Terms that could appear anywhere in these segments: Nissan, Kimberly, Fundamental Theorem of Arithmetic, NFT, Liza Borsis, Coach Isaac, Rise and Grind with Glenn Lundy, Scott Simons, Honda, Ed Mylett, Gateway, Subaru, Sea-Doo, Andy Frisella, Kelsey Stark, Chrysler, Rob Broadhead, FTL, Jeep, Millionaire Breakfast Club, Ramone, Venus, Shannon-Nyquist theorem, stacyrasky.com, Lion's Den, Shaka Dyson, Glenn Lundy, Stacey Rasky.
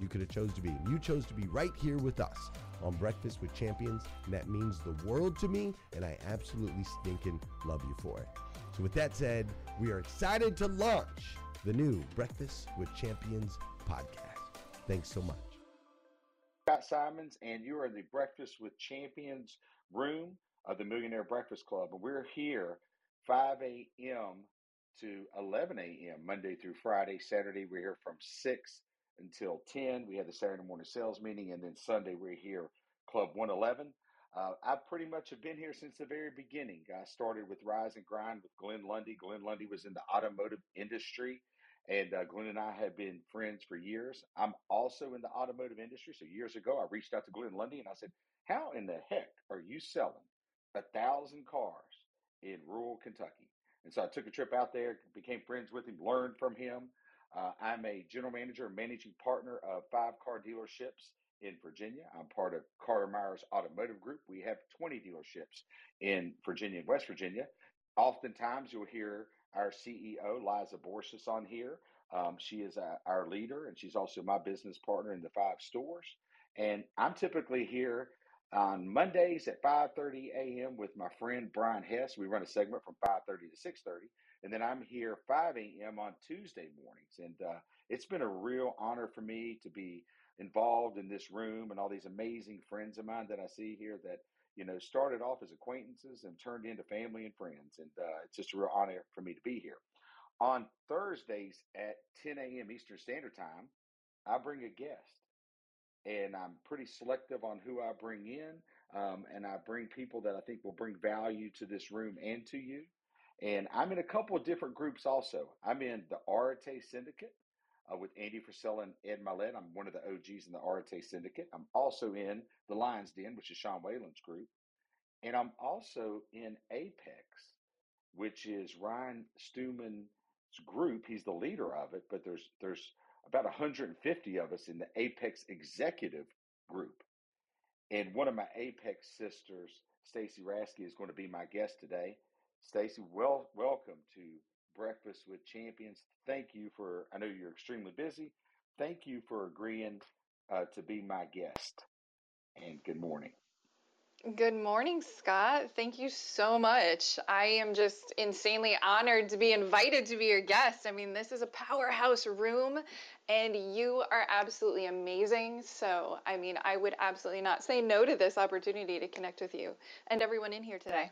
you could have chose to be. You chose to be right here with us on Breakfast with Champions, and that means the world to me, and I absolutely stinking love you for it. So with that said, we are excited to launch the new Breakfast with Champions podcast. Thanks so much. Scott Simons, and you are in the Breakfast with Champions room of the Millionaire Breakfast Club, and we're here 5 a.m. to 11 a.m. Monday through Friday. Saturday, we're here from 6 until 10, we had the Saturday morning sales meeting, and then Sunday we're here, Club 111. I pretty much have been here since the very beginning. I started with Rise and Grind with Glenn Lundy. Glenn Lundy was in the automotive industry, and Glenn and I have been friends for years. I'm also in the automotive industry, so years ago I reached out to Glenn Lundy, and I said, how in the heck are you selling 1,000 cars in rural Kentucky? And so I took a trip out there, became friends with him, learned from him. I'm a general manager and managing partner of 5 car dealerships in Virginia. I'm part of Carter Myers Automotive Group. We have 20 dealerships in Virginia and West Virginia. Oftentimes, you'll hear our CEO, Liza Borsis, on here. She is our leader, and she's also my business partner in the 5 stores. And I'm typically here on Mondays at 5:30 a.m. with my friend Brian Hess. We run a segment from 5:30 to 6:30. And then I'm here 5 a.m. on Tuesday mornings. And It's been a real honor for me to be involved in this room and all these amazing friends of mine that I see here that, you know, started off as acquaintances and turned into family and friends. And it's just a real honor for me to be here. On Thursdays at 10 a.m. Eastern Standard Time, I bring a guest. And I'm pretty selective on who I bring in. And I bring people that I think will bring value to this room and to you. And I'm in a couple of different groups also. I'm in the Arate Syndicate with Andy Frisella and Ed Mylett. I'm one of the OGs in the Arate Syndicate. I'm also in the Lion's Den, which is Sean Whalen's group. And I'm also in Apex, which is Ryan Stuman's group. He's the leader of it, but there's about 150 of us in the Apex executive group. And one of my Apex sisters, Stacey Rasky, is going to be my guest today. Stacey, welcome to Breakfast with Champions. Thank you for, I know you're extremely busy. Thank you for agreeing to be my guest. And good morning. Good morning, Scott. Thank you so much. I am just insanely honored to be invited to be your guest. I mean, this is a powerhouse room and you are absolutely amazing. So, I mean, I would absolutely not say no to this opportunity to connect with you and everyone in here today.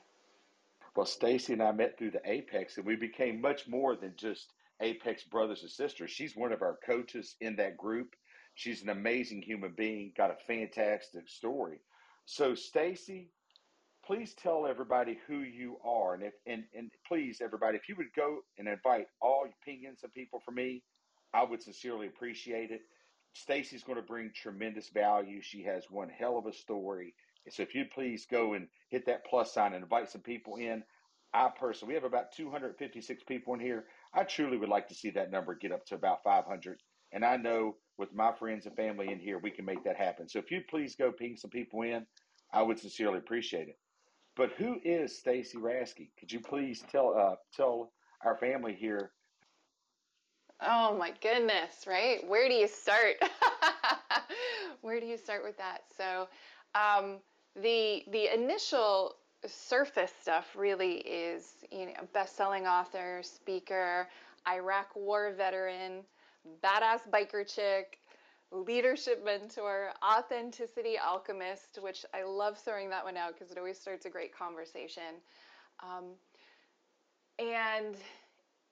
Well, Stacey and I met through the Apex and we became much more than just Apex brothers and sisters. She's one of our coaches in that group. She's an amazing human being, got a fantastic story. So, Stacey, please tell everybody who you are. And, please, everybody, if you would go and invite all opinions of people for me, I would sincerely appreciate it. Stacey's going to bring tremendous value. She has one hell of a story. And so if you'd please go and hit that plus sign and invite some people in. I personally, we have about 256 people in here. I truly would like to see that number get up to about 500. And I know with my friends and family in here, we can make that happen. So if you'd please go ping some people in, I would sincerely appreciate it. But who is Stacey Rasky? Could you please tell our family here? Oh my goodness, right? Where do you start? Where do you start with that? So the initial surface stuff really is, you know, best-selling author, speaker, Iraq war veteran, badass biker chick, leadership mentor, authenticity alchemist, which I love throwing that one out because it always starts a great conversation. And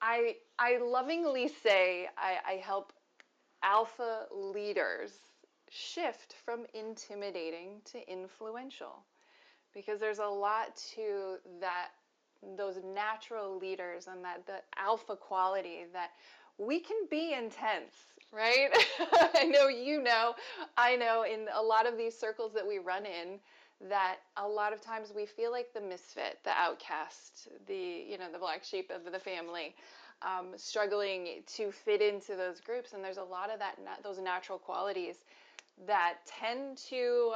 I lovingly say I help alpha leaders shift from intimidating to influential, because there's a lot to that, those natural leaders and that the alpha quality that we can be intense, right? I know, you know, I know in a lot of these circles that we run in that a lot of times we feel like the misfit, the outcast, the, you know, the black sheep of the family, struggling to fit into those groups. And there's a lot of that, those natural qualities that tend to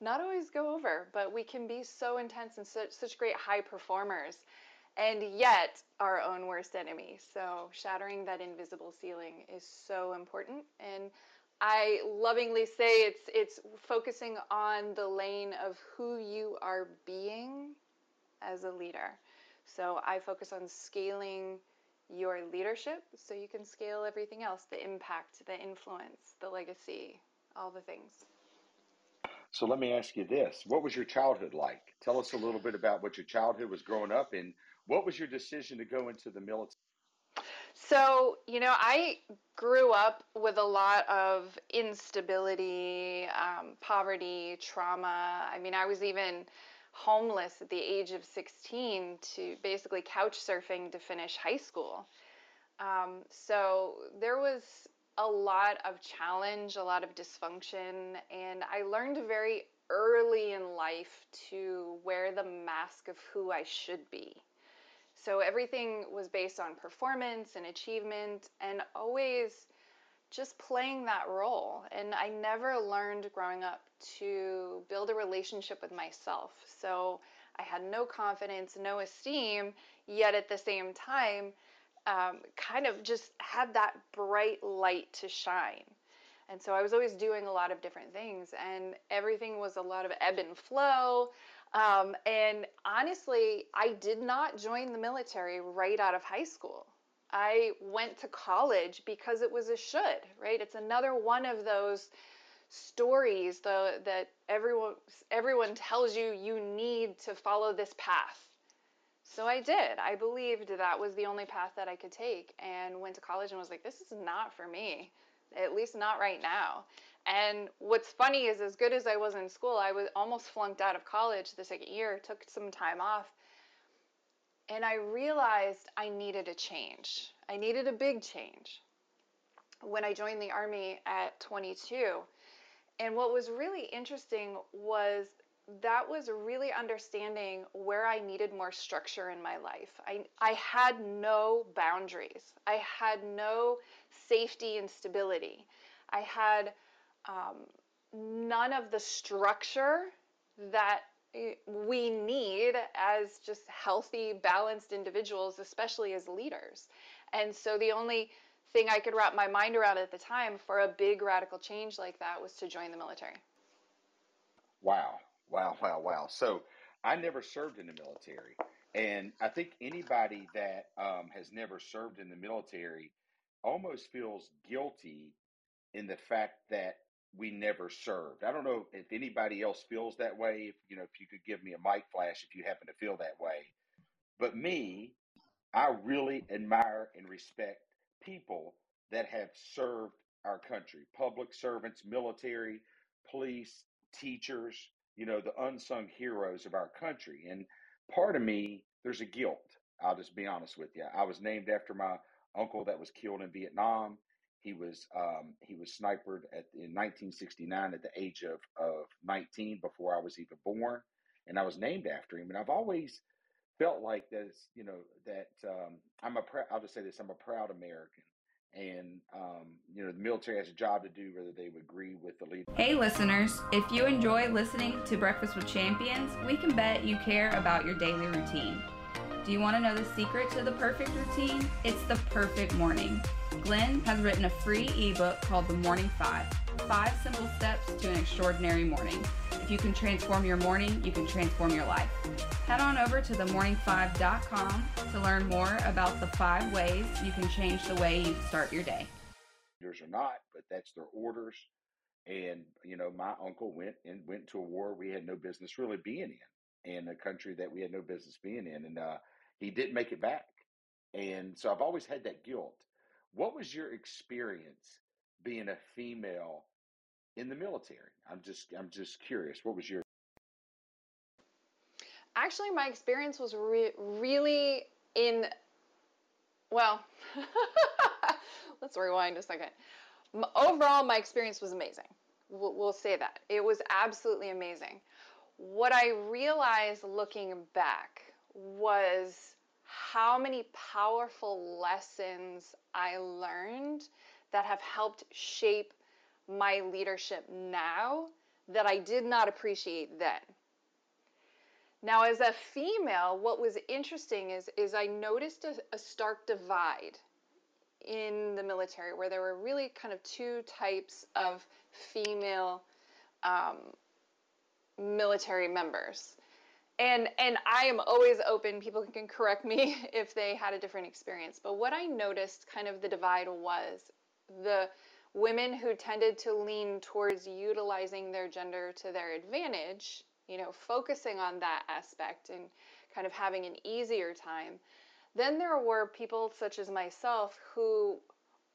not always go over, but we can be so intense and such great high performers, and yet our own worst enemy. So shattering that invisible ceiling is so important. And I lovingly say it's focusing on the lane of who you are being as a leader. So I focus on scaling your leadership so you can scale everything else, the impact, the influence, the legacy, all the things. So let me ask you this. What was your childhood like? Tell us a little bit about what your childhood was growing up in. What was your decision to go into the military? So, you know, I grew up with a lot of instability, poverty, trauma. I mean, I was even homeless at the age of 16 to basically couch surfing to finish high school. So there was a lot of challenge, a lot of dysfunction, and I learned very early in life to wear the mask of who I should be. So everything was based on performance and achievement and always just playing that role. And I never learned growing up to build a relationship with myself. So I had no confidence, no esteem, yet at the same time, kind of just had that bright light to shine. And so I was always doing a lot of different things and everything was a lot of ebb and flow. And honestly, I did not join the military right out of high school. I went to college because it was a should, right? It's another one of those stories, though, that everyone tells you you need to follow this path. So I did. I believed that was the only path that I could take, and went to college and was like, this is not for me, at least not right now. And what's funny is, as good as I was in school, I was almost flunked out of college the second year, took some time off, and I realized I needed a change. I needed a big change when I joined the Army at 22. And what was really interesting was that was really understanding where I needed more structure in my life. I had no boundaries. I had no safety and stability. I had none of the structure that we need as just healthy, balanced individuals, especially as leaders. And so the only thing I could wrap my mind around at the time for a big radical change like that was to join the military. Wow. Wow, wow, wow. So I never served in the military. And I think anybody that has never served in the military almost feels guilty in the fact that we never served. I don't know if anybody else feels that way. If, you know, if you could give me a mic flash, if you happen to feel that way. But me, I really admire and respect people that have served our country, public servants, military, police, teachers, you know, the unsung heroes of our country. And part of me, there's a guilt. I'll just be honest with you. I was named after my uncle that was killed in Vietnam. He was sniped in 1969 at the age of 19, before I was even born. And I was named after him. And I've always felt like that's, you know, that I'll just say this, I'm a proud American. And, you know, the military has a job to do, whether they would agree with the leader. Hey, listeners, if you enjoy listening to Breakfast with Champions, we can bet you care about your daily routine. Do you want to know the secret to the perfect routine? It's the perfect morning. Glenn has written a free ebook called The Morning 5 Simple Steps to an Extraordinary Morning. If you can transform your morning, you can transform your life. Head on over to themorning5.com to learn more about the 5 ways you can change the way you start your day. Leaders or not, but that's their orders. And, you know, my uncle went to a war we had no business really being in a country that we had no business being in. And he didn't make it back. And so I've always had that guilt. What was your experience being a female in the military? I'm just curious. What was your... Actually, my experience was really in, well, let's rewind a second. Overall, my experience was amazing. We'll say that. It was absolutely amazing. What I realized looking back was how many powerful lessons I learned that have helped shape my leadership now that I did not appreciate then. Now, as a female, what was interesting is I noticed a stark divide in the military, where there were really kind of two types of female military members. And I am always open. People can correct me if they had a different experience. But what I noticed kind of the divide was the women who tended to lean towards utilizing their gender to their advantage, you know, focusing on that aspect and kind of having an easier time. Then there were people such as myself who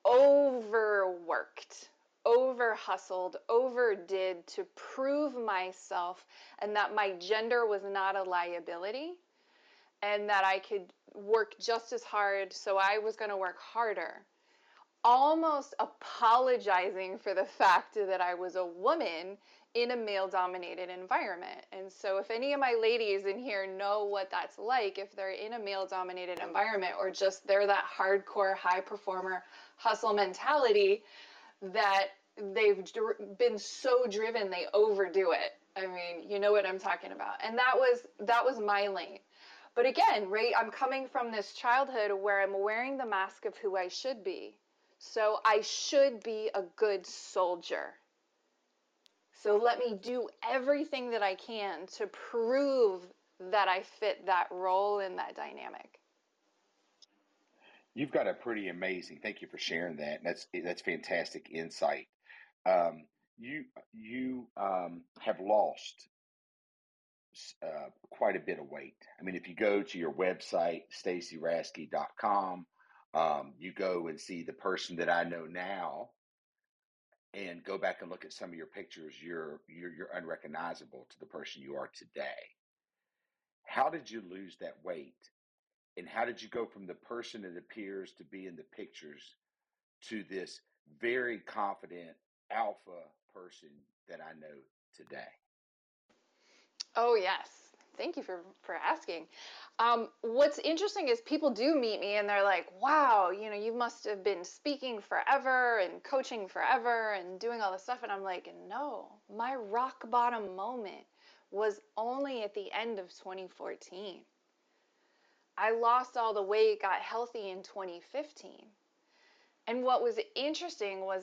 overworked, over hustled, overdid to prove myself, and that my gender was not a liability and that I could work just as hard. So I was going to work harder, almost apologizing for the fact that I was a woman in a male-dominated environment. And so if any of my ladies in here know what that's like, if they're in a male-dominated environment, or just they're that hardcore, high-performer hustle mentality that they've been so driven they overdo it. I mean, you know what I'm talking about. And that was my lane. But again, right, I'm coming from this childhood where I'm wearing the mask of who I should be. So I should be a good soldier. So let me do everything that I can to prove that I fit that role in that dynamic. You've got a pretty amazing. Thank you for sharing that. And that's fantastic insight. You have lost quite a bit of weight. I mean, if you go to your website, stacyrasky.com, you go and see the person that I know now, and go back and look at some of your pictures. You're unrecognizable to the person you are today. How did you lose that weight? And how did you go from the person that appears to be in the pictures to this very confident alpha person that I know today? Oh, yes. Thank you for asking. What's interesting is people do meet me and they're like, wow, you know, you must have been speaking forever and coaching forever and doing all this stuff. And I'm like, no, my rock bottom moment was only at the end of 2014. I lost all the weight, got healthy in 2015. And what was interesting was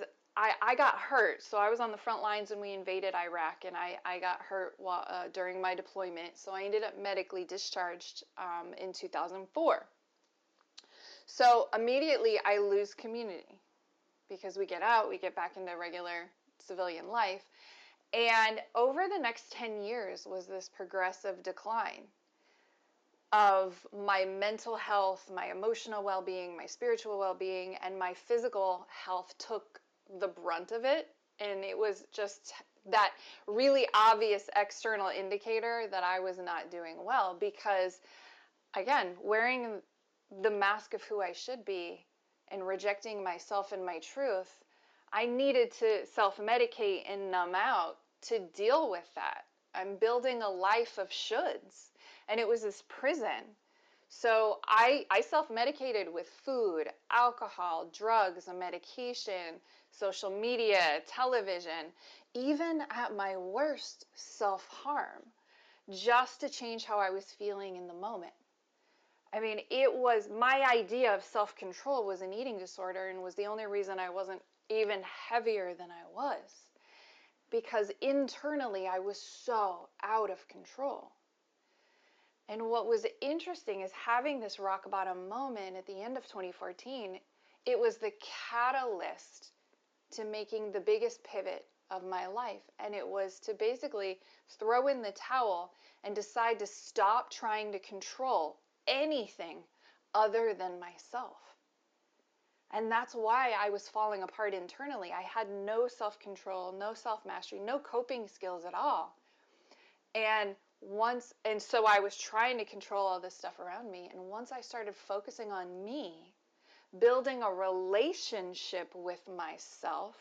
I got hurt. So I was on the front lines when we invaded Iraq, and I got hurt while, during my deployment. So I ended up medically discharged in 2004. So immediately I lose community because we get out, we get back into regular civilian life. And over the next 10 years was this progressive decline of my mental health, my emotional well-being, my spiritual well-being, and my physical health took the brunt of it. And it was just that really obvious external indicator that I was not doing well because, again, wearing the mask of who I should be and rejecting myself and my truth, I needed to self-medicate and numb out to deal with that. I'm building a life of shoulds, and it was this prison. So I self-medicated with food, alcohol, drugs, a medication, social media, television, even at my worst self-harm, just to change how I was feeling in the moment. I mean, it was my idea of self-control was an eating disorder, and was the only reason I wasn't even heavier than I was. Because internally I was so out of control. And what was interesting is having this rock bottom moment at the end of 2014, it was the catalyst to making the biggest pivot of my life. And it was to basically throw in the towel and decide to stop trying to control anything other than myself. And that's why I was falling apart internally. I had no self-control, no self-mastery, no coping skills at all. And so I was trying to control all this stuff around me. And once I started focusing on me, building a relationship with myself,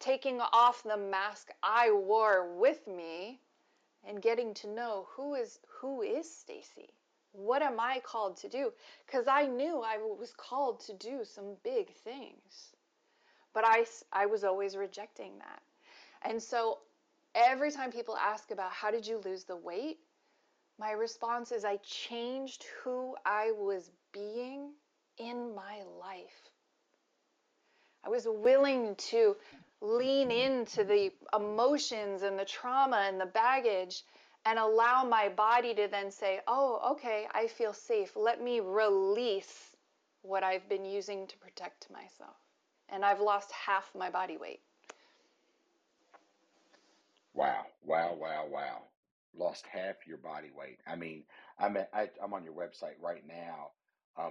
taking off the mask I wore with me, and getting to know who is Stacey. What am I called to do? Because I knew I was called to do some big things. But I was always rejecting that. And so every time people ask about how did you lose the weight, my response is I changed who I was being in my life. I was willing to lean into the emotions and the trauma and the baggage and allow my body to then say, oh, okay, I feel safe. Let me release what I've been using to protect myself. And I've lost half my body weight. Wow. Lost half your body weight. I mean, I'm on your website right now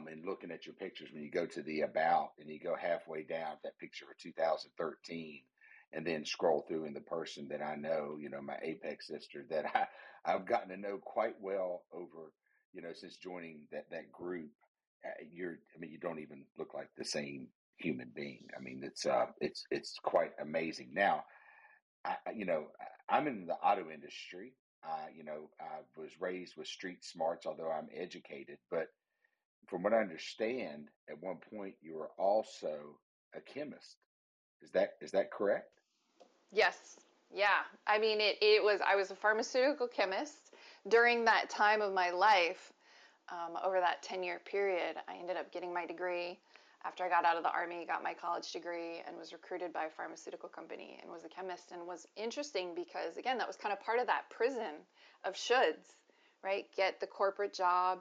and looking at your pictures. When you go to the About and you go halfway down that picture of 2013, and then scroll through in the person that I know, you know, my Apex sister that I've gotten to know quite well over, you know, since joining that group. You don't even look like the same human being. I mean, it's quite amazing. Now, I'm in the auto industry. I was raised with street smarts, although I'm educated. But from what I understand, at one point you were also a chemist. Is that correct? Yes. Yeah. I mean, I was a pharmaceutical chemist during that time of my life. Over that 10-year period, I ended up getting my degree after I got out of the Army, got my college degree, and was recruited by a pharmaceutical company and was a chemist. And was interesting because, again, that was kind of part of that prison of shoulds, right? Get the corporate job.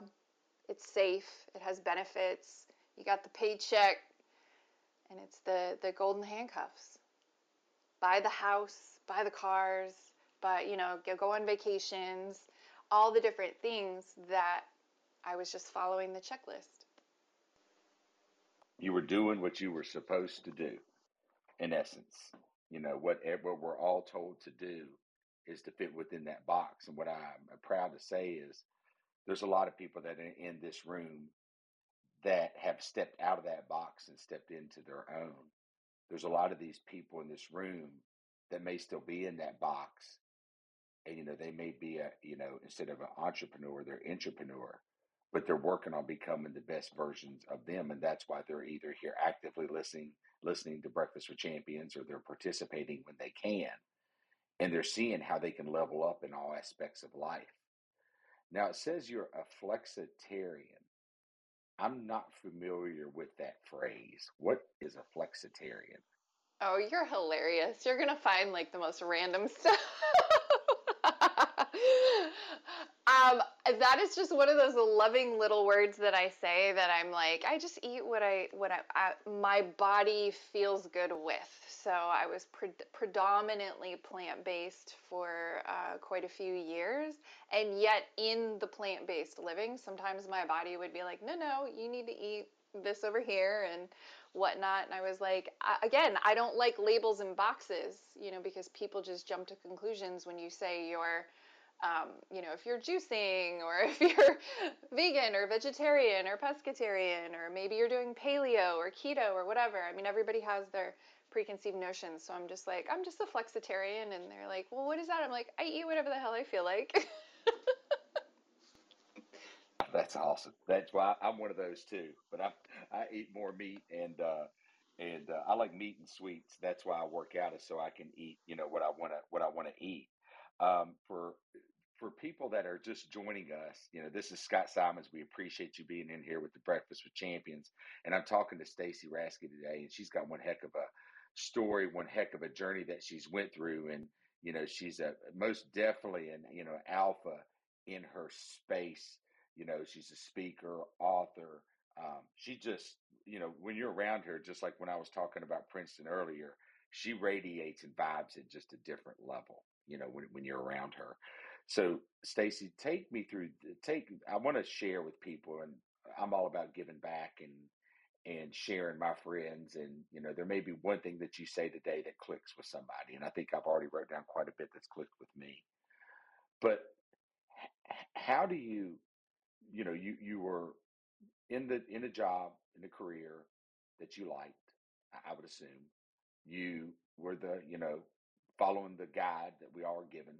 It's safe. It has benefits. You got the paycheck, and it's the golden handcuffs. Buy the house, buy the cars, go on vacations, all the different things that I was just following the checklist. You were doing what you were supposed to do, in essence. What we're all told to do is to fit within that box. And what I'm proud to say is there's a lot of people that are in this room that have stepped out of that box and stepped into their own. There's a lot of these people in this room that may still be in that box. And, they may be instead of an entrepreneur, they're an intrapreneur, but they're working on becoming the best versions of them. And that's why they're either here actively listening to Breakfast with Champions, or they're participating when they can. And they're seeing how they can level up in all aspects of life. Now, it says you're a flexitarian. I'm not familiar with that phrase. What is a flexitarian? Oh, you're hilarious. You're going to find the most random stuff. That is just one of those loving little words that I say that I'm I just eat what my body feels good with. So I was predominantly plant-based for quite a few years. And yet in the plant-based living, sometimes my body would be like, no, you need to eat this over here and whatnot. And I was I don't like labels and boxes, because people just jump to conclusions when you say you're, if you're juicing or if you're vegan or vegetarian or pescatarian, or maybe you're doing paleo or keto or whatever. I mean, everybody has their preconceived notions. So I'm just I'm just a flexitarian. And they're like, well, what is that? I'm like, I eat whatever the hell I feel like. That's awesome. That's why I'm one of those too, but I eat more meat and I like meat and sweets. That's why I work out, is so I can eat, what I want to eat. For people that are just joining us, this is Scott Simons. We appreciate you being in here with the Breakfast with Champions. And I'm talking to Stacey Rasky today, and she's got one heck of a story, one heck of a journey that she's went through. And, she's most definitely an, alpha in her space. She's a speaker, author. She just, when you're around her, just like when I was talking about Princeton earlier, she radiates and vibes at just a different level. When you're around her. So Stacey, I want to share with people, and I'm all about giving back and sharing my friends. And, there may be one thing that you say today that clicks with somebody. And I think I've already wrote down quite a bit that's clicked with me, but how do you were in a job, in a career that you liked, I would assume. You were following the guide that we all are given,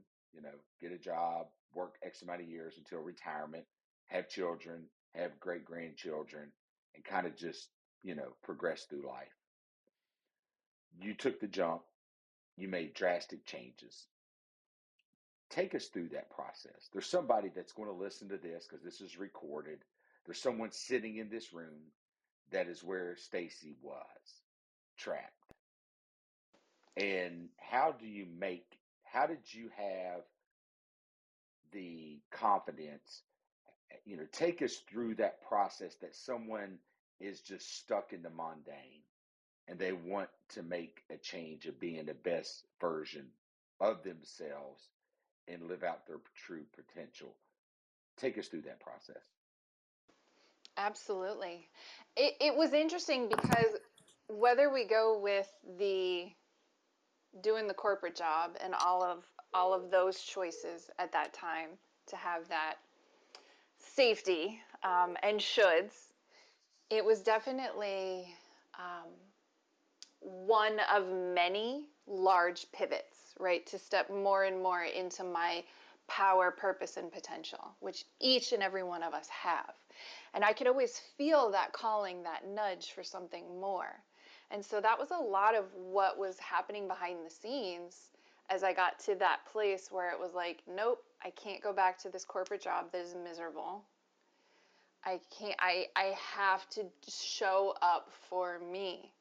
get a job, work X amount of years until retirement, have children, have great grandchildren, and kind of just, progress through life. You took the jump, you made drastic changes. Take us through that process. There's somebody that's going to listen to this because this is recorded. There's someone sitting in this room that is where Stacey was, trapped. And how did you have the confidence, take us through that process that someone is just stuck in the mundane and they want to make a change of being the best version of themselves and live out their true potential. Take us through that process. Absolutely. It was interesting because whether we go with doing the corporate job and all of those choices at that time to have that safety and shoulds, it was definitely one of many large pivots, right? To step more and more into my power, purpose, and potential, which each and every one of us have. And I could always feel that calling, that nudge for something more. And so that was a lot of what was happening behind the scenes as I got to that place where it was nope, I can't go back to this corporate job that is miserable. I have to show up for me.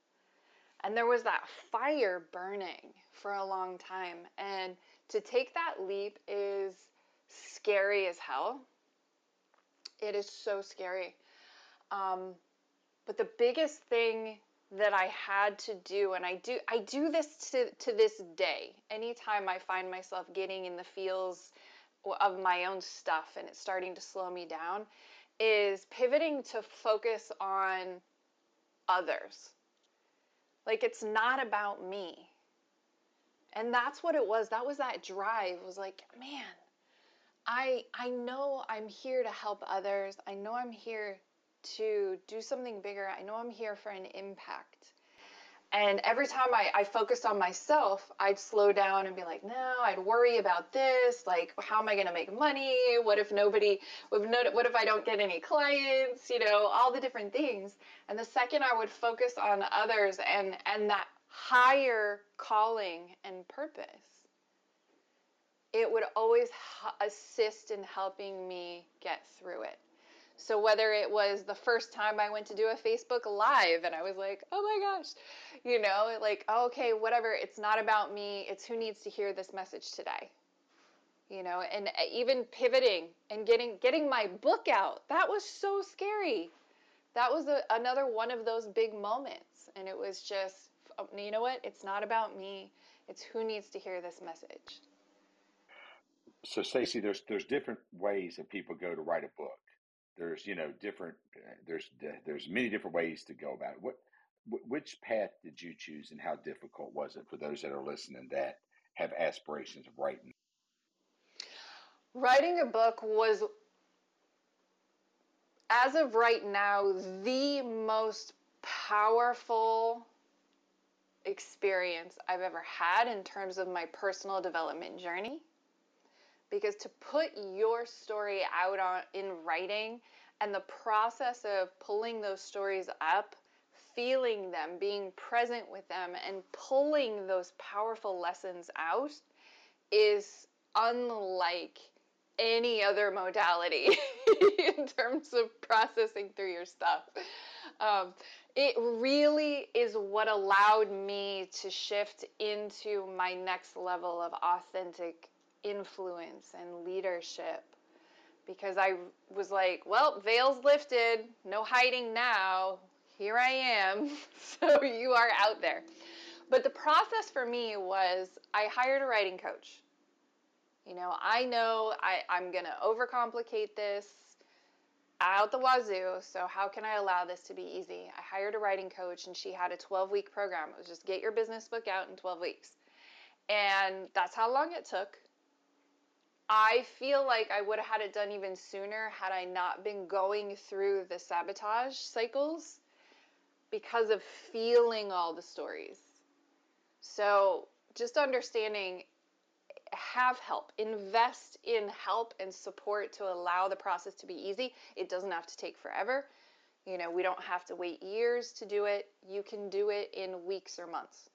And there was that fire burning for a long time. And to take that leap is scary as hell. It is so scary. But the biggest thing that I had to do, and I do this to this day, anytime I find myself getting in the feels of my own stuff and it's starting to slow me down, is pivoting to focus on others. Like, it's not about me. And that's what it was. That was that drive. It was like, man, I know I'm here to help others. I know I'm here to do something bigger. I know I'm here for an impact. And every time I focused on myself, I'd slow down and be like, no, I'd worry about this. Like, how am I going to make money? What if nobody, what if I don't get any clients? You know, all the different things. And the second I would focus on others and that higher calling and purpose, it would always assist in helping me get through it. So whether it was the first time I went to do a Facebook Live and I was like, oh my gosh, you know, like, oh, okay, whatever, it's not about me, it's who needs to hear this message today, you know. And even pivoting and getting my book out, that was so scary. That was another one of those big moments. And it was just, you know what, it's not about me, it's who needs to hear this message. So Stacey, there's different ways that people go to write a book. There's, you know, different, there's many different ways to go about it. Which path did you choose, and how difficult was it for those that are listening that have aspirations of writing? Writing a book was, as of right now, the most powerful experience I've ever had in terms of my personal development journey. Because to put your story out in writing, and the process of pulling those stories up, feeling them, being present with them, and pulling those powerful lessons out is unlike any other modality in terms of processing through your stuff. It really is what allowed me to shift into my next level of authentic influence and leadership, because I was like, well, veil's lifted, no hiding now, here I am. So you are out there. But the process for me was, I hired a writing coach. You know I'm gonna overcomplicate this out the wazoo, so how can I allow this to be easy? I hired a writing coach, and she had a 12-week program. It was just get your business book out in 12 weeks. And that's how long it took. I feel like I would have had it done even sooner had I not been going through the sabotage cycles because of feeling all the stories. So just understanding, have help, invest in help and support to allow the process to be easy. It doesn't have to take forever. You know, we don't have to wait years to do it. You can do it in weeks or months.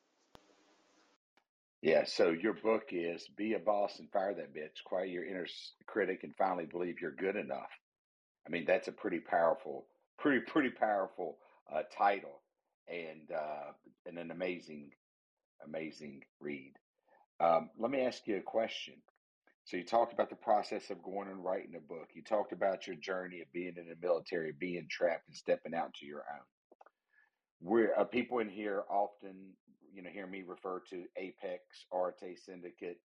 Yeah, so your book is Be a Boss and Fire That Bitch, Quiet Your Inner Critic and Finally Believe You're Good Enough. I mean, that's a pretty powerful title, and an amazing read. Let me ask you a question. So you talked about the process of going and writing a book. You talked about your journey of being in the military, being trapped, and stepping out to your own. People in here often, you know, hear me refer to Apex, Arate Syndicate,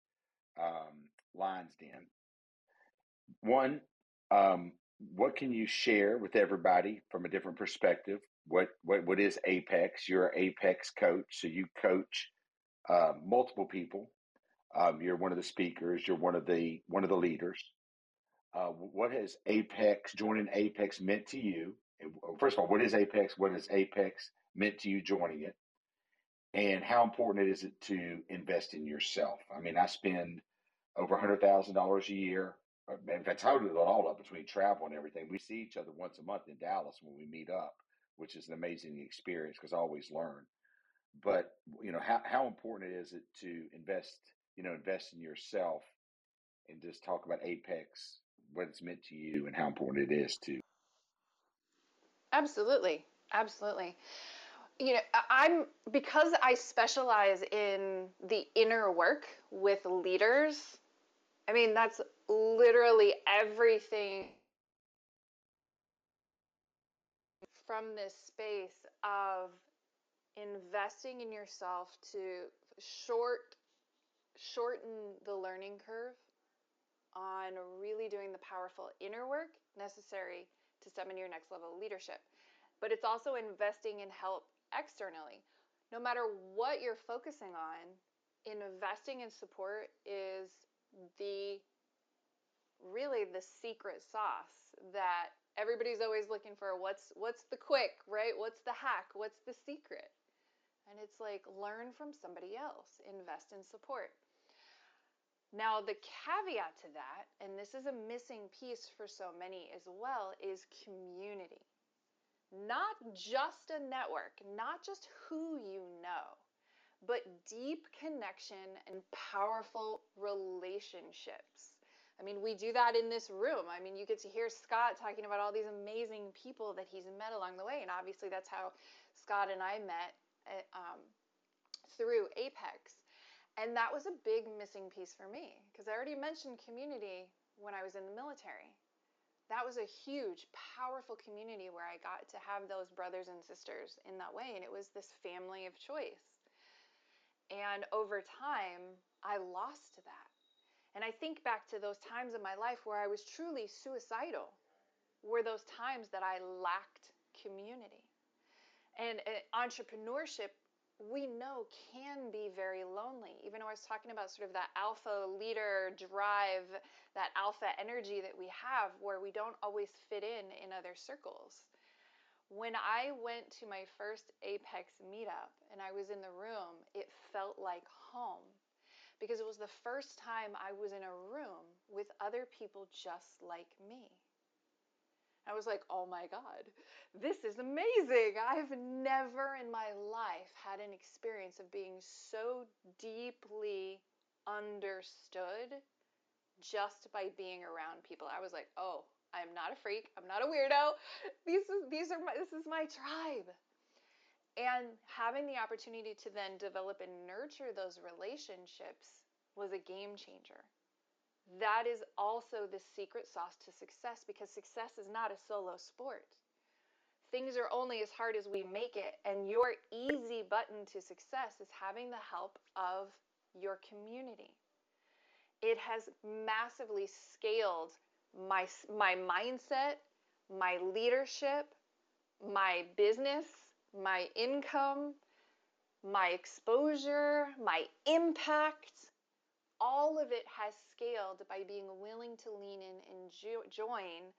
Lion's Den. One, what can you share with everybody from a different perspective? What is Apex? You're an Apex coach, so you coach multiple people. You're one of the speakers. You're one of the leaders. What has joining Apex meant to you? First of all, what is Apex? What is Apex meant to you joining it? And how important is it to invest in yourself? I mean, I spend over $100,000 a year. In fact, totally all up between travel and everything. We see each other once a month in Dallas when we meet up, which is an amazing experience because I always learn. But, you know, how important is it to invest in yourself? And just talk about Apex, what it's meant to you and how important it is to. Absolutely. You know, because I specialize in the inner work with leaders, I mean, that's literally everything from this space of investing in yourself to shorten the learning curve on really doing the powerful inner work necessary to summon your next level of leadership. But it's also investing in help externally. No matter what you're focusing on, investing in support is really the secret sauce that everybody's always looking for. What's the quick, right? What's the hack? What's the secret? And it's like, learn from somebody else, invest in support. Now, the caveat to that, and this is a missing piece for so many as well, is community. Not just a network, not just who you know, but deep connection and powerful relationships. I mean, we do that in this room. I mean, you get to hear Scott talking about all these amazing people that he's met along the way. And obviously that's how Scott and I met through Apex. And that was a big missing piece for me, because I already mentioned community when I was in the military. That was a huge, powerful community where I got to have those brothers and sisters in that way. And it was this family of choice. And over time, I lost that. And I think back to those times in my life where I was truly suicidal, were those times that I lacked community. And entrepreneurship, we know, can be very lonely. Even though I was talking about sort of that alpha leader drive, that alpha energy that we have, where we don't always fit in other circles. When I went to my first Apex meetup and I was in the room, it felt like home. Because it was the first time I was in a room with other people just like me. I was like, oh my God, this is amazing. I've never in my life had an experience of being so deeply understood just by being around people. I was like, oh, I'm not a freak. I'm not a weirdo. This is my tribe. And having the opportunity to then develop and nurture those relationships was a game changer. That is also the secret sauce to success, because success is not a solo sport. Things are only as hard as we make it, and your easy button to success is having the help of your community. It has massively scaled my mindset, my leadership, my business, my income, my exposure, my impact. All of it has scaled by being willing to lean in and join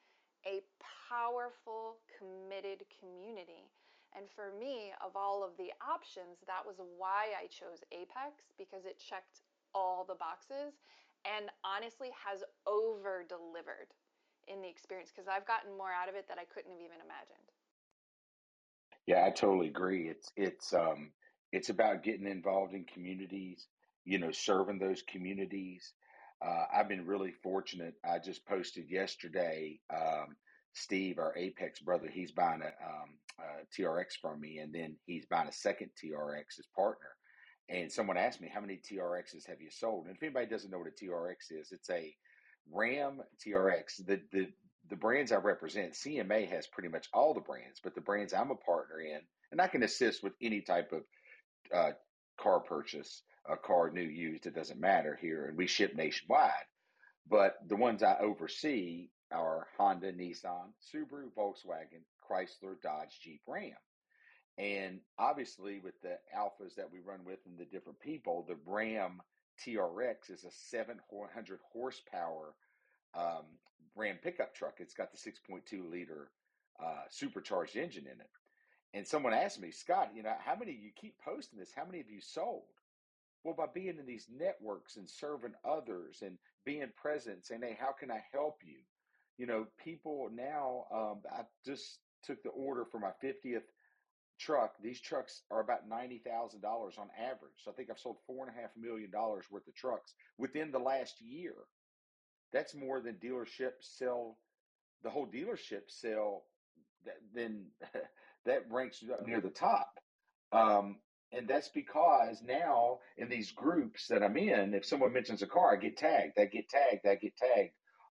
a powerful, committed community. And for me, of all of the options, that was why I chose Apex, because it checked all the boxes and honestly has over-delivered in the experience, because I've gotten more out of it that I couldn't have even imagined. Yeah, I totally agree. It's about getting involved in communities, you know, serving those communities. I've been really fortunate. I just posted yesterday, Steve, our Apex brother, he's buying a TRX from me, and then he's buying a second TRX as partner. And someone asked me, how many TRXs have you sold? And if anybody doesn't know what a TRX is, it's a Ram TRX. The brands I represent, CMA has pretty much all the brands, but the brands I'm a partner in, and I can assist with any type of car purchase, a car new, used, it doesn't matter here, and we ship nationwide. But the ones I oversee are Honda, Nissan, Subaru, Volkswagen, Chrysler, Dodge, Jeep, Ram. And obviously with the alphas that we run with and the different people, the Ram TRX is a 700 horsepower Ram pickup truck. It's got the 6.2 liter supercharged engine in it. And someone asked me, Scott, you know, how many, you keep posting this, how many of you sold? Well, by being in these networks and serving others and being present, saying, hey, how can I help you? You know, people now, I just took the order for my 50th truck. These trucks are about $90,000 on average. So I think I've sold $4.5 million worth of trucks within the last year. That's more than the whole dealership sell, then that ranks up near the top. And that's because now in these groups that I'm in, if someone mentions a car, I get tagged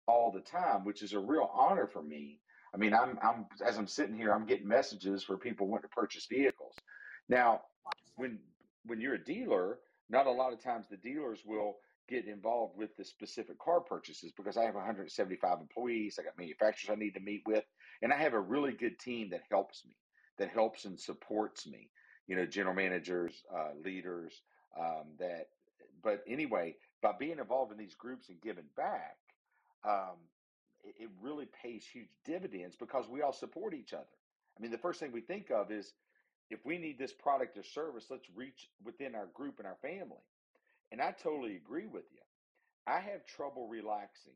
all the time, which is a real honor for me. I mean, I'm as I'm sitting here, I'm getting messages where people want to purchase vehicles. Now, when you're a dealer, not a lot of times the dealers will get involved with the specific car purchases because I have 175 employees, I got manufacturers I need to meet with, and I have a really good team that helps me, that helps and supports me. You know, general managers, leaders, but anyway, by being involved in these groups and giving back, it really pays huge dividends because we all support each other. I mean, the first thing we think of is if we need this product or service, let's reach within our group and our family. And I totally agree with you. I have trouble relaxing.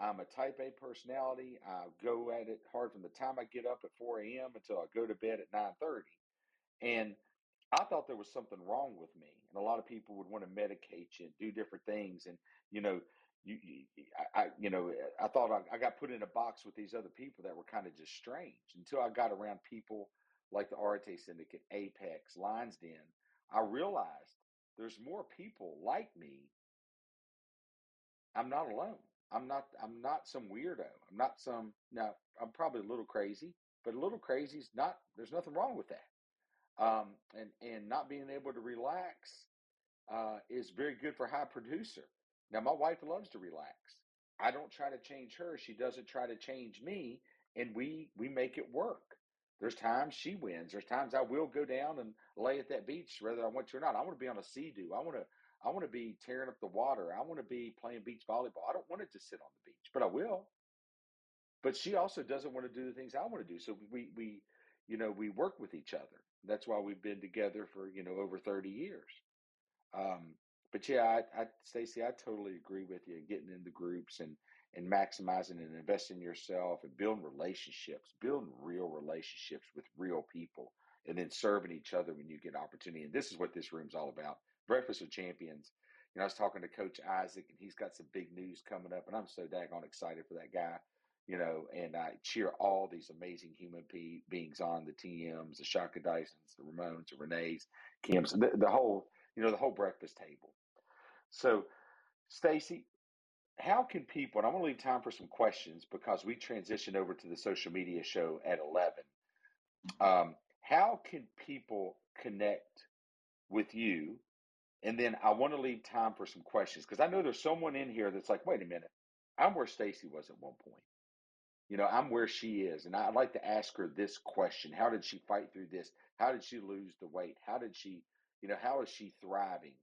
I'm a type A personality. I go at it hard from the time I get up at 4 a.m. until I go to bed at 9:30. And I thought there was something wrong with me. And a lot of people would want to medicate you and do different things. And, you know, I thought I got put in a box with these other people that were kind of just strange until I got around people like the Arate Syndicate, Apex, Lion's Den. I realized there's more people like me. I'm not alone. I'm not some weirdo. I'm probably a little crazy, but a little crazy is not, there's nothing wrong with that. And not being able to relax is very good for high producer. Now, my wife loves to relax. I don't try to change her. She doesn't try to change me, and we make it work. There's times she wins. There's times I will go down and lay at that beach, whether I want to or not. I want to be on a sea-doo. I want to be tearing up the water. I want to be playing beach volleyball. I don't want to just sit on the beach, but I will. But she also doesn't want to do the things I want to do. So we work with each other. That's why we've been together for, over 30 years. But yeah, Stacey, I totally agree with you. Getting into groups and maximizing and investing in yourself and building real relationships with real people, and then serving each other when you get opportunity. And this is what this room's all about. Breakfast with Champions. I was talking to Coach Isaac, and he's got some big news coming up, and I'm so daggone excited for that guy. And I cheer all these amazing human beings on, the TMs, the Shaka Dysons, the Ramones, the Renees, Kims, the whole breakfast table. So, Stacey, how can people, and I want to leave time for some questions because we transition over to the social media show at 11. How can people connect with you? And then I want to leave time for some questions because I know there's someone in here that's like, wait a minute, I'm where Stacey was at one point. I'm where she is, and I'd like to ask her this question. How did she fight through this? How did she lose the weight? How did she, how is she thriving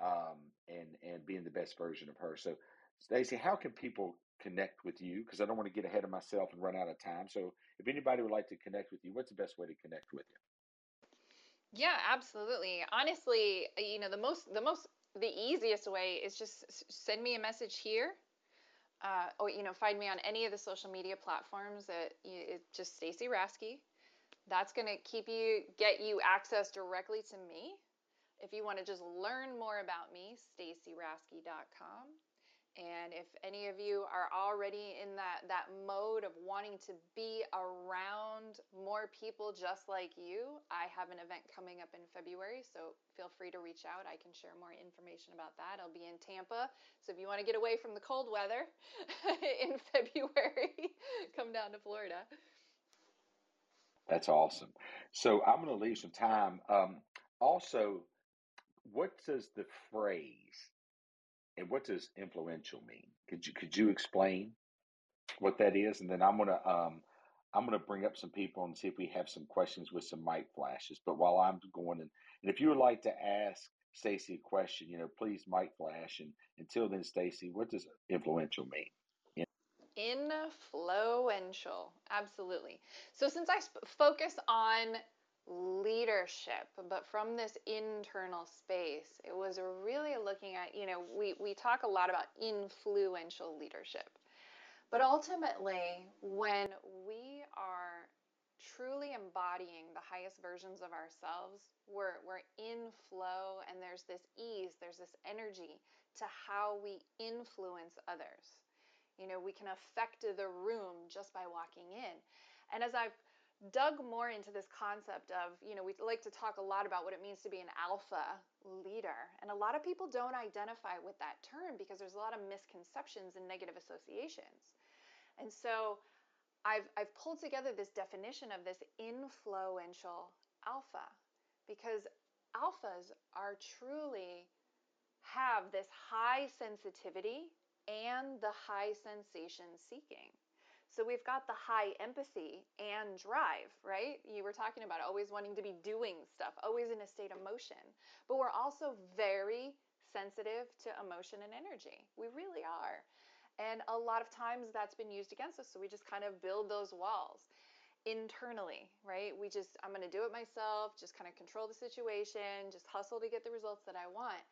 and being the best version of her? So, Stacey, how can people connect with you? Because I don't want to get ahead of myself and run out of time. So if anybody would like to connect with you, what's the best way to connect with you? Yeah, absolutely. Honestly, the easiest way is just send me a message here. Find me on any of the social media platforms. It's just Stacey Rasky. That's going to get you access directly to me. If you want to just learn more about me, stacyrasky.com. And if any of you are already in that mode of wanting to be around more people just like you, I have an event coming up in February, so feel free to reach out. I can share more information about that. I'll be in Tampa, so if you want to get away from the cold weather in February, come down to Florida. That's awesome. So I'm going to leave some time. Also, what does the phrase... and what does influential mean? Could you explain what that is? And then I'm gonna bring up some people and see if we have some questions with some mic flashes. But while I'm going, and if you would like to ask Stacey a question, please mic flash. And until then, Stacey, what does influential mean? Influential, absolutely. So since I focus on leadership, but from this internal space, it was really looking at, we talk a lot about influential leadership, but ultimately when we are truly embodying the highest versions of ourselves, we're in flow, and there's this ease, there's this energy to how we influence others. We can affect the room just by walking in. And as I've dug more into this concept of, we like to talk a lot about what it means to be an alpha leader. And a lot of people don't identify with that term because there's a lot of misconceptions and negative associations. And so I've pulled together this definition of this influential alpha, because alphas are truly have this high sensitivity and the high sensation seeking. So we've got the high empathy and drive, right? You were talking about always wanting to be doing stuff, always in a state of motion, but we're also very sensitive to emotion and energy. We really are. And a lot of times that's been used against us. So we just kind of build those walls internally, right? We just, I'm going to do it myself, just kind of control the situation, just hustle to get the results that I want.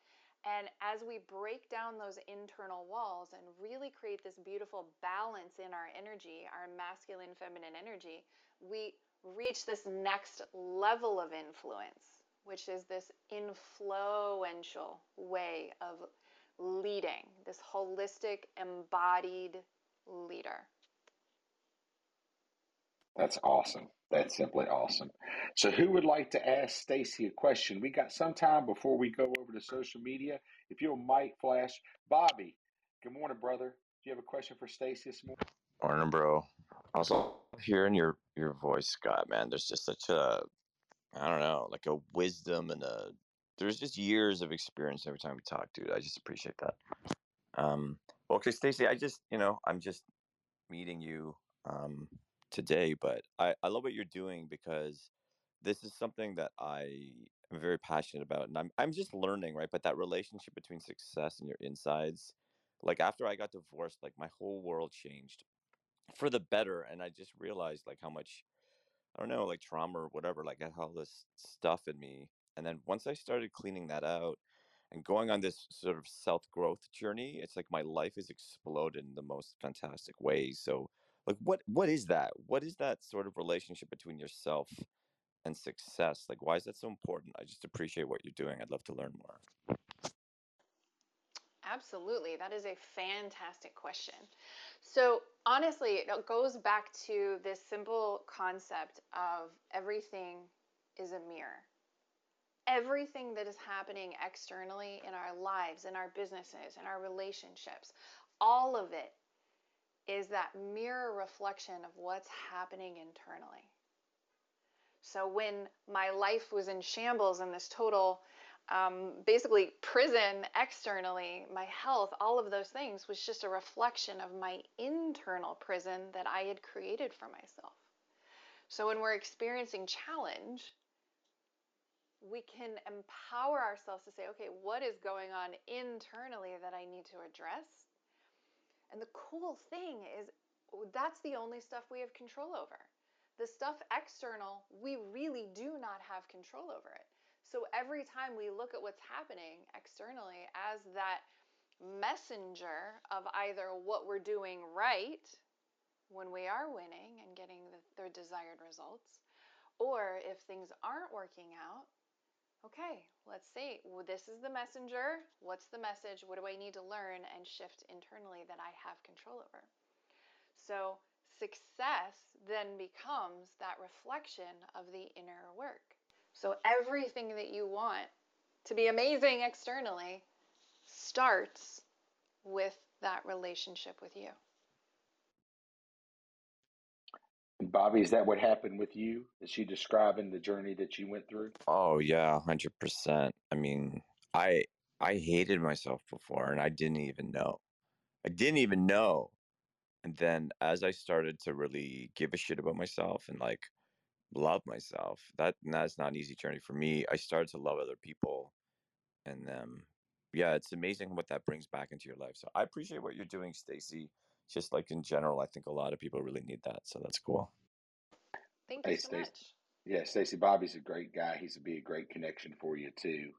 And as we break down those internal walls and really create this beautiful balance in our energy, our masculine, feminine energy, we reach this next level of influence, which is this influential way of leading, this holistic, embodied leader. That's awesome. That's simply awesome. So who would like to ask Stacey a question? We got some time before we go over to social media. If you'll mic flash. Bobby, good morning, brother. Do you have a question for Stacey this morning? Morning, bro. Also, hearing your voice, Scott, man, there's just such a, I don't know, like a wisdom and a, there's just years of experience every time we talk, dude. I just appreciate that. Okay, Stacey, I just, you know, I'm just meeting you today, but I love what you're doing, because this is something that I am very passionate about, and I'm just learning, right? But that relationship between success and your insides, like after I got divorced, like my whole world changed for the better. And I just realized like how much, I don't know, like trauma or whatever, like all this stuff in me. And then once I started cleaning that out and going on this sort of self-growth journey, it's like my life has exploded in the most fantastic ways. So like, what is that? What is that sort of relationship between yourself and success? Like, why is that so important? I just appreciate what you're doing. I'd love to learn more. Absolutely. That is a fantastic question. So honestly, it goes back to this simple concept of everything is a mirror. Everything that is happening externally in our lives, in our businesses, in our relationships, all of it is that mirror reflection of what's happening internally. So when my life was in shambles in this total, basically prison externally, my health, all of those things was just a reflection of my internal prison that I had created for myself. So when we're experiencing challenge, we can empower ourselves to say, okay, what is going on internally that I need to address? And the cool thing is that's the only stuff we have control over. The stuff external, we really do not have control over it. So every time we look at what's happening externally as that messenger of either what we're doing right when we are winning and getting the desired results, or if things aren't working out, okay, let's see, well, this is the messenger. What's the message? What do I need to learn and shift internally that I have control over? So success then becomes that reflection of the inner work. So everything that you want to be amazing externally starts with that relationship with you. Bobby, is that what happened with you? Is she describing the journey that you went through? Oh, yeah, 100%. I mean, I hated myself before, and I didn't even know. And then as I started to really give a shit about myself and, like, love myself, that's not an easy journey for me. I started to love other people. And, yeah, it's amazing what that brings back into your life. So I appreciate what you're doing, Stacey. Just like in general, I think a lot of people really need that. So that's cool. Thank you so much. Yeah, Stacey, Bobby's a great guy. He's going to be a great connection for you too.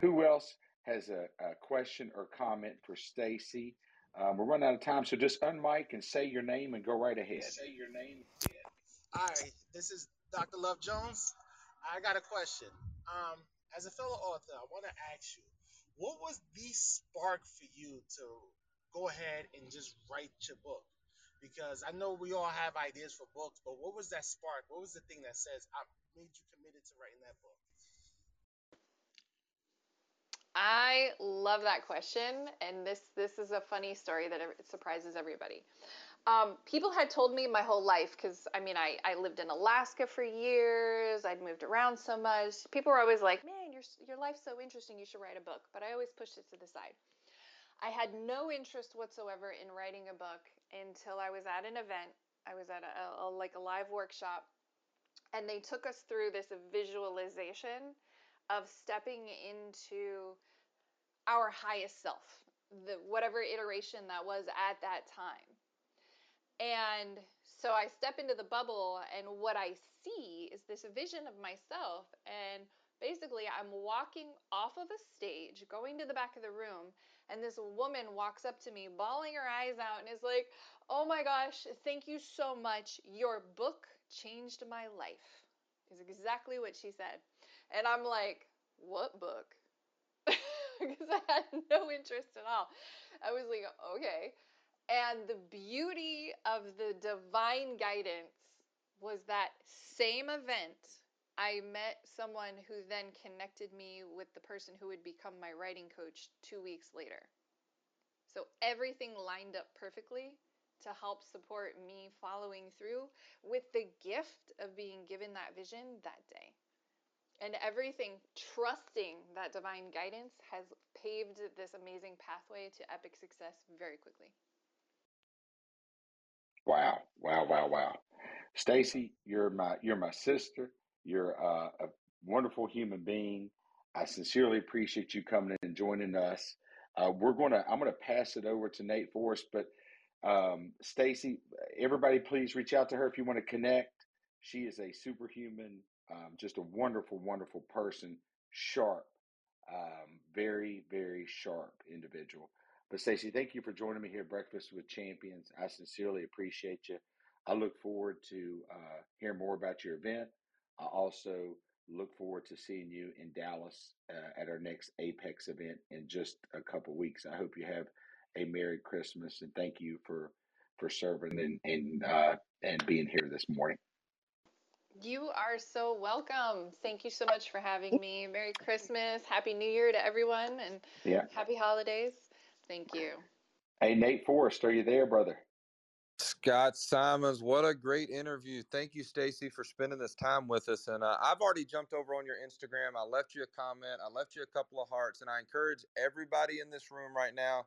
Who else has a question or comment for Stacey? We're running out of time, so just unmic and say your name and go right ahead. Say your name. All right, this is Dr. Love Jones. I got a question. As a fellow author, I want to ask you, what was the spark for you to go ahead and just write your book? Because I know we all have ideas for books, but what was that spark? What was the thing that says, I made you committed to writing that book? I love that question. And this is a funny story that surprises everybody. People had told me my whole life, because, I mean, I lived in Alaska for years. I'd moved around so much. People were always like, man, your life's so interesting. You should write a book. But I always pushed it to the side. I had no interest whatsoever in writing a book until I was at an event. I was at a live workshop, and they took us through this visualization of stepping into our highest self, whatever iteration that was at that time. And so I step into the bubble, and what I see is this vision of myself. And basically, I'm walking off of a stage, going to the back of the room, and this woman walks up to me, bawling her eyes out, and is like, oh my gosh, thank you so much. Your book changed my life, is exactly what she said. And I'm like, what book? Because I had no interest at all. I was like, okay. And the beauty of the divine guidance was that same event, I met someone who then connected me with the person who would become my writing coach 2 weeks later. So everything lined up perfectly to help support me following through with the gift of being given that vision that day. And everything, trusting that divine guidance, has paved this amazing pathway to epic success very quickly. Wow, wow, wow, wow. Stacey, you're my sister. You're a wonderful human being. I sincerely appreciate you coming in and joining us. I'm gonna pass it over to Nate Forrest, but Stacey, everybody please reach out to her if you want to connect. She is a superhuman, just a wonderful, wonderful person, sharp, very, very sharp individual. But Stacey, thank you for joining me here at Breakfast with Champions. I sincerely appreciate you. I look forward to hearing more about your event. I also look forward to seeing you in Dallas at our next Apex event in just a couple weeks. I hope you have a Merry Christmas, and thank you for serving and being here this morning. You are so welcome. Thank you so much for having me. Merry Christmas, Happy New Year to everyone, and Happy holidays. Thank you. Hey, Nate Forrest, are you there, brother? Scott Simons, what a great interview. Thank you, Stacey, for spending this time with us. And I've already jumped over on your Instagram. I left you a comment. I left you a couple of hearts. And I encourage everybody in this room right now,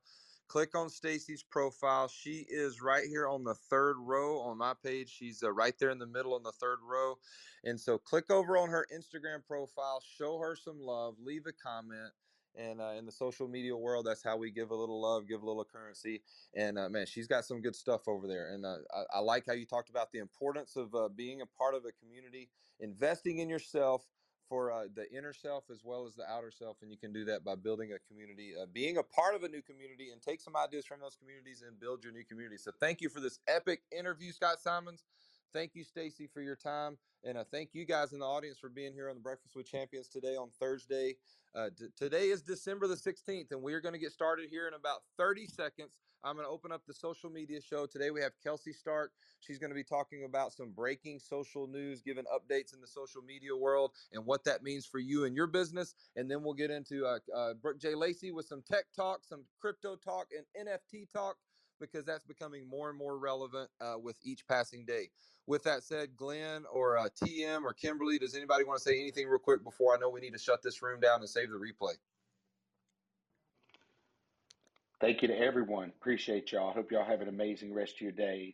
click on Stacey's profile. She is right here on the third row on my page. She's right there in the middle on the third row. And so click over on her Instagram profile. Show her some love. Leave a comment. And in the social media world, that's how we give a little love, give a little currency. And, man, she's got some good stuff over there. And I like how you talked about the importance of being a part of a community, investing in yourself for the inner self as well as the outer self. And you can do that by building a community, being a part of a new community, and take some ideas from those communities and build your new community. So thank you for this epic interview, Scott Simons. Thank you, Stacey, for your time. And I thank you guys in the audience for being here on the Breakfast with Champions today on Thursday. Today is December the 16th, and we are going to get started here in about 30 seconds. I'm going to open up the social media show. Today we have Kelsey Stark. She's going to be talking about some breaking social news, giving updates in the social media world and what that means for you and your business. And then we'll get into J. Lacey with some tech talk, some crypto talk, and NFT talk, because that's becoming more and more relevant with each passing day. With that said, Glenn or TM or Kimberly, does anybody want to say anything real quick before I know we need to shut this room down and save the replay? Thank you to everyone. Appreciate y'all. Hope y'all have an amazing rest of your days.